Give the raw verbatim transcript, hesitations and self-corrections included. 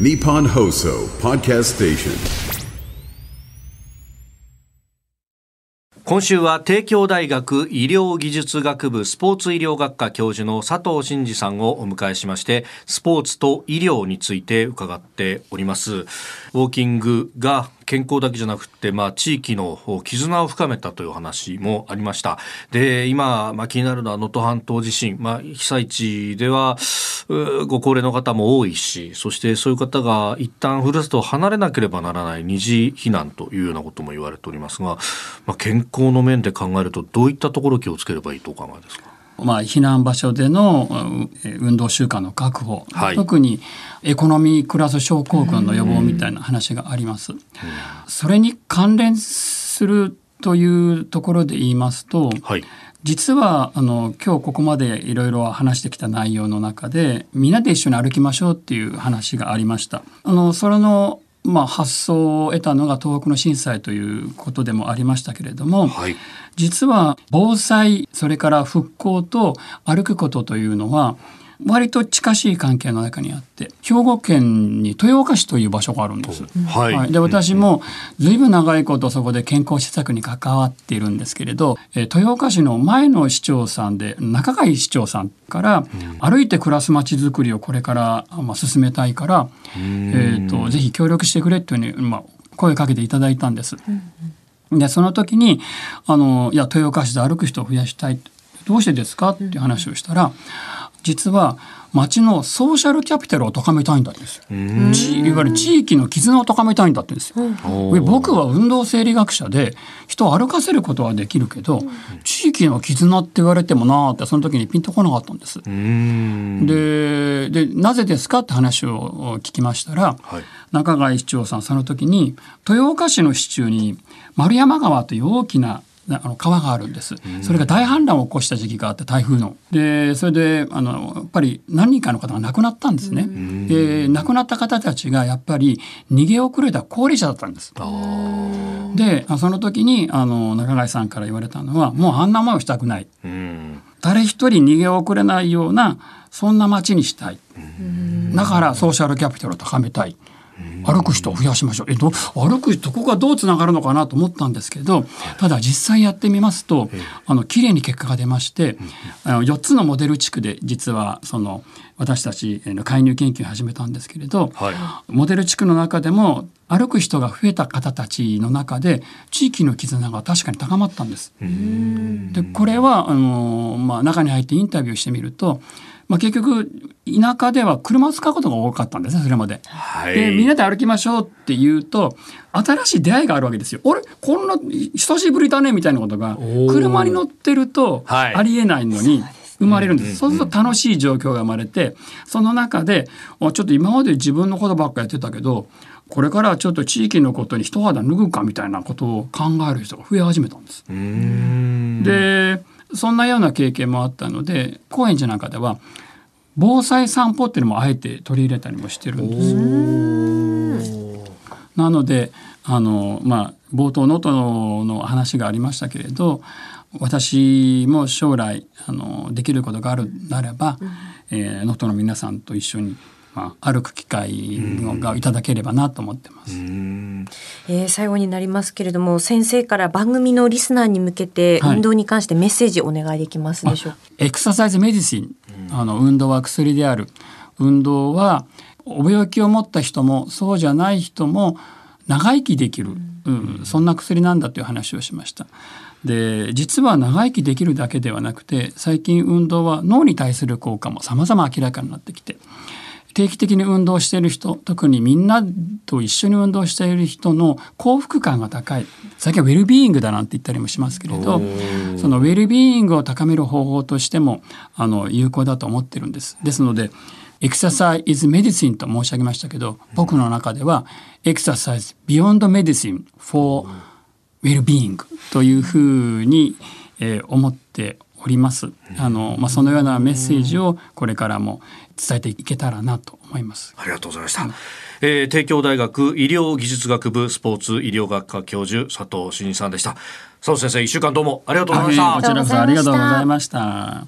ニッポン放送ポッドキャストステーション。今週は帝京大学医療技術学部スポーツ医療学科教授の佐藤真二さんをお迎えしまして、スポーツと医療について伺っております。ウォーキングが健康だけじゃなくて、まあ、地域の絆を深めたという話もありました。で、今、まあ、気になるのは能登半島地震、まあ、被災地ではご高齢の方も多いし、そしてそういう方が一旦ふるさとを離れなければならない二次避難というようなことも言われておりますが、まあ、健康の面で考えるとどういったところを気をつければいいとお考えですか？まあ、避難場所での運動習慣の確保、はい、特にエコノミークラス症候群の予防みたいな話があります。それに関連するというところで言いますと、はい、実はあの今日ここまでいろいろ話してきた内容の中で、みんなで一緒に歩きましょうっていう話がありました。あのそれのまあ、発想を得たのが東北の震災ということでもありましたけれども、はい、実は防災、それから復興と歩くことというのは割と近しい関係の中にあって、兵庫県に豊岡市という場所があるんです、はいはい、で私もずいぶん長いことそこで健康施策に関わっているんですけれど、え豊岡市の前の市長さんで中貝市長さんから、うん、歩いて暮らす街づくりをこれから、まあ、進めたいから、えー、とぜひ協力してくれというふうに、まあ、声をかけていただいたんです。でその時にあのいや豊岡市で歩く人を増やしたい、どうしてですかっていう話をしたら、うん実は町のソーシャルキャピタルを高めたいんだってんですよ。いわゆる地域の絆を高めたいんだってんですよ。僕は運動生理学者で人を歩かせることはできるけど、地域の絆って言われてもなーってその時にピンとこなかったんです。で、で、なぜですかって話を聞きましたら、はい、中貝市長さんその時に豊岡市の市中に丸山川という大きなあの川があるんです。それが大氾濫を起こした時期があって、台風のでそれであのやっぱり何人かの方が亡くなったんですね。で亡くなった方たちがやっぱり逃げ遅れた高齢者だったんです。でその時にあの中貝さんから言われたのは、もうあんな思いをしたくない、誰一人逃げ遅れないようなそんな街にしたい、だからソーシャルキャピタルを高めたい、歩く人を増やしましょう。えっと、歩くとここがどうつながるのかなと思ったんですけど、ただ実際やってみますとあの綺麗に結果が出まして、あのよっつのモデル地区で実はその私たちの介入研究を始めたんですけれど、はい、モデル地区の中でも歩く人が増えた方たちの中で地域の絆が確かに高まったんです。でこれはあの、まあ、中に入ってインタビューしてみると、まあ、結局田舎では車を使うことが多かったんですね、それまで、はい、でみんなで歩きましょうっていうと新しい出会いがあるわけですよ。あれこんな久しぶりだねみたいなことが車に乗ってるとありえないのに生まれるんです、はい、そうすると楽しい状況が生まれて、その中でちょっと今まで自分のことばっかやってたけど、これからちょっと地域のことに一肌脱ぐかみたいなことを考える人が増え始めたんです。うーんでそんなような経験もあったので、高円寺なんかでは防災散歩っていうのもあえて取り入れたりもしてるんです。なのであの、まあ、冒頭能登の話がありましたけれど、私も将来あのできることがあるならば、能登、うんえー、の皆さんと一緒にまあ、歩く機会がいただければなと思ってます。うん、えー、最後になりますけれども、先生から番組のリスナーに向けて運動に関してメッセージお願いできますでしょうか？はい、エクササイズメディシン、あの運動は薬である、運動はお病気を持った人もそうじゃない人も長生きできる、うんうん、そんな薬なんだという話をしました。で実は長生きできるだけではなくて、最近運動は脳に対する効果も様々明らかになってきて、定期的に運動している人、特にみんなと一緒に運動している人の幸福感が高い。最近はウェルビーイングだなんて言ったりもしますけれど、そのウェルビーイングを高める方法としてもあの有効だと思ってるんです。ですので、エクササイズメディシンと申し上げましたけど、僕の中ではエクササイズビヨンドメディシン for ウェルビーイングというふうに、えー、思っております。あの、まあ、そのようなメッセージをこれからも伝えていけたらなと思います。ありがとうございました、えー、帝京大学医療技術学部スポーツ医療学科教授佐藤真二さんでした。佐藤先生、いっしゅうかんどうもありがとうございました。こちらこそありがとうございました。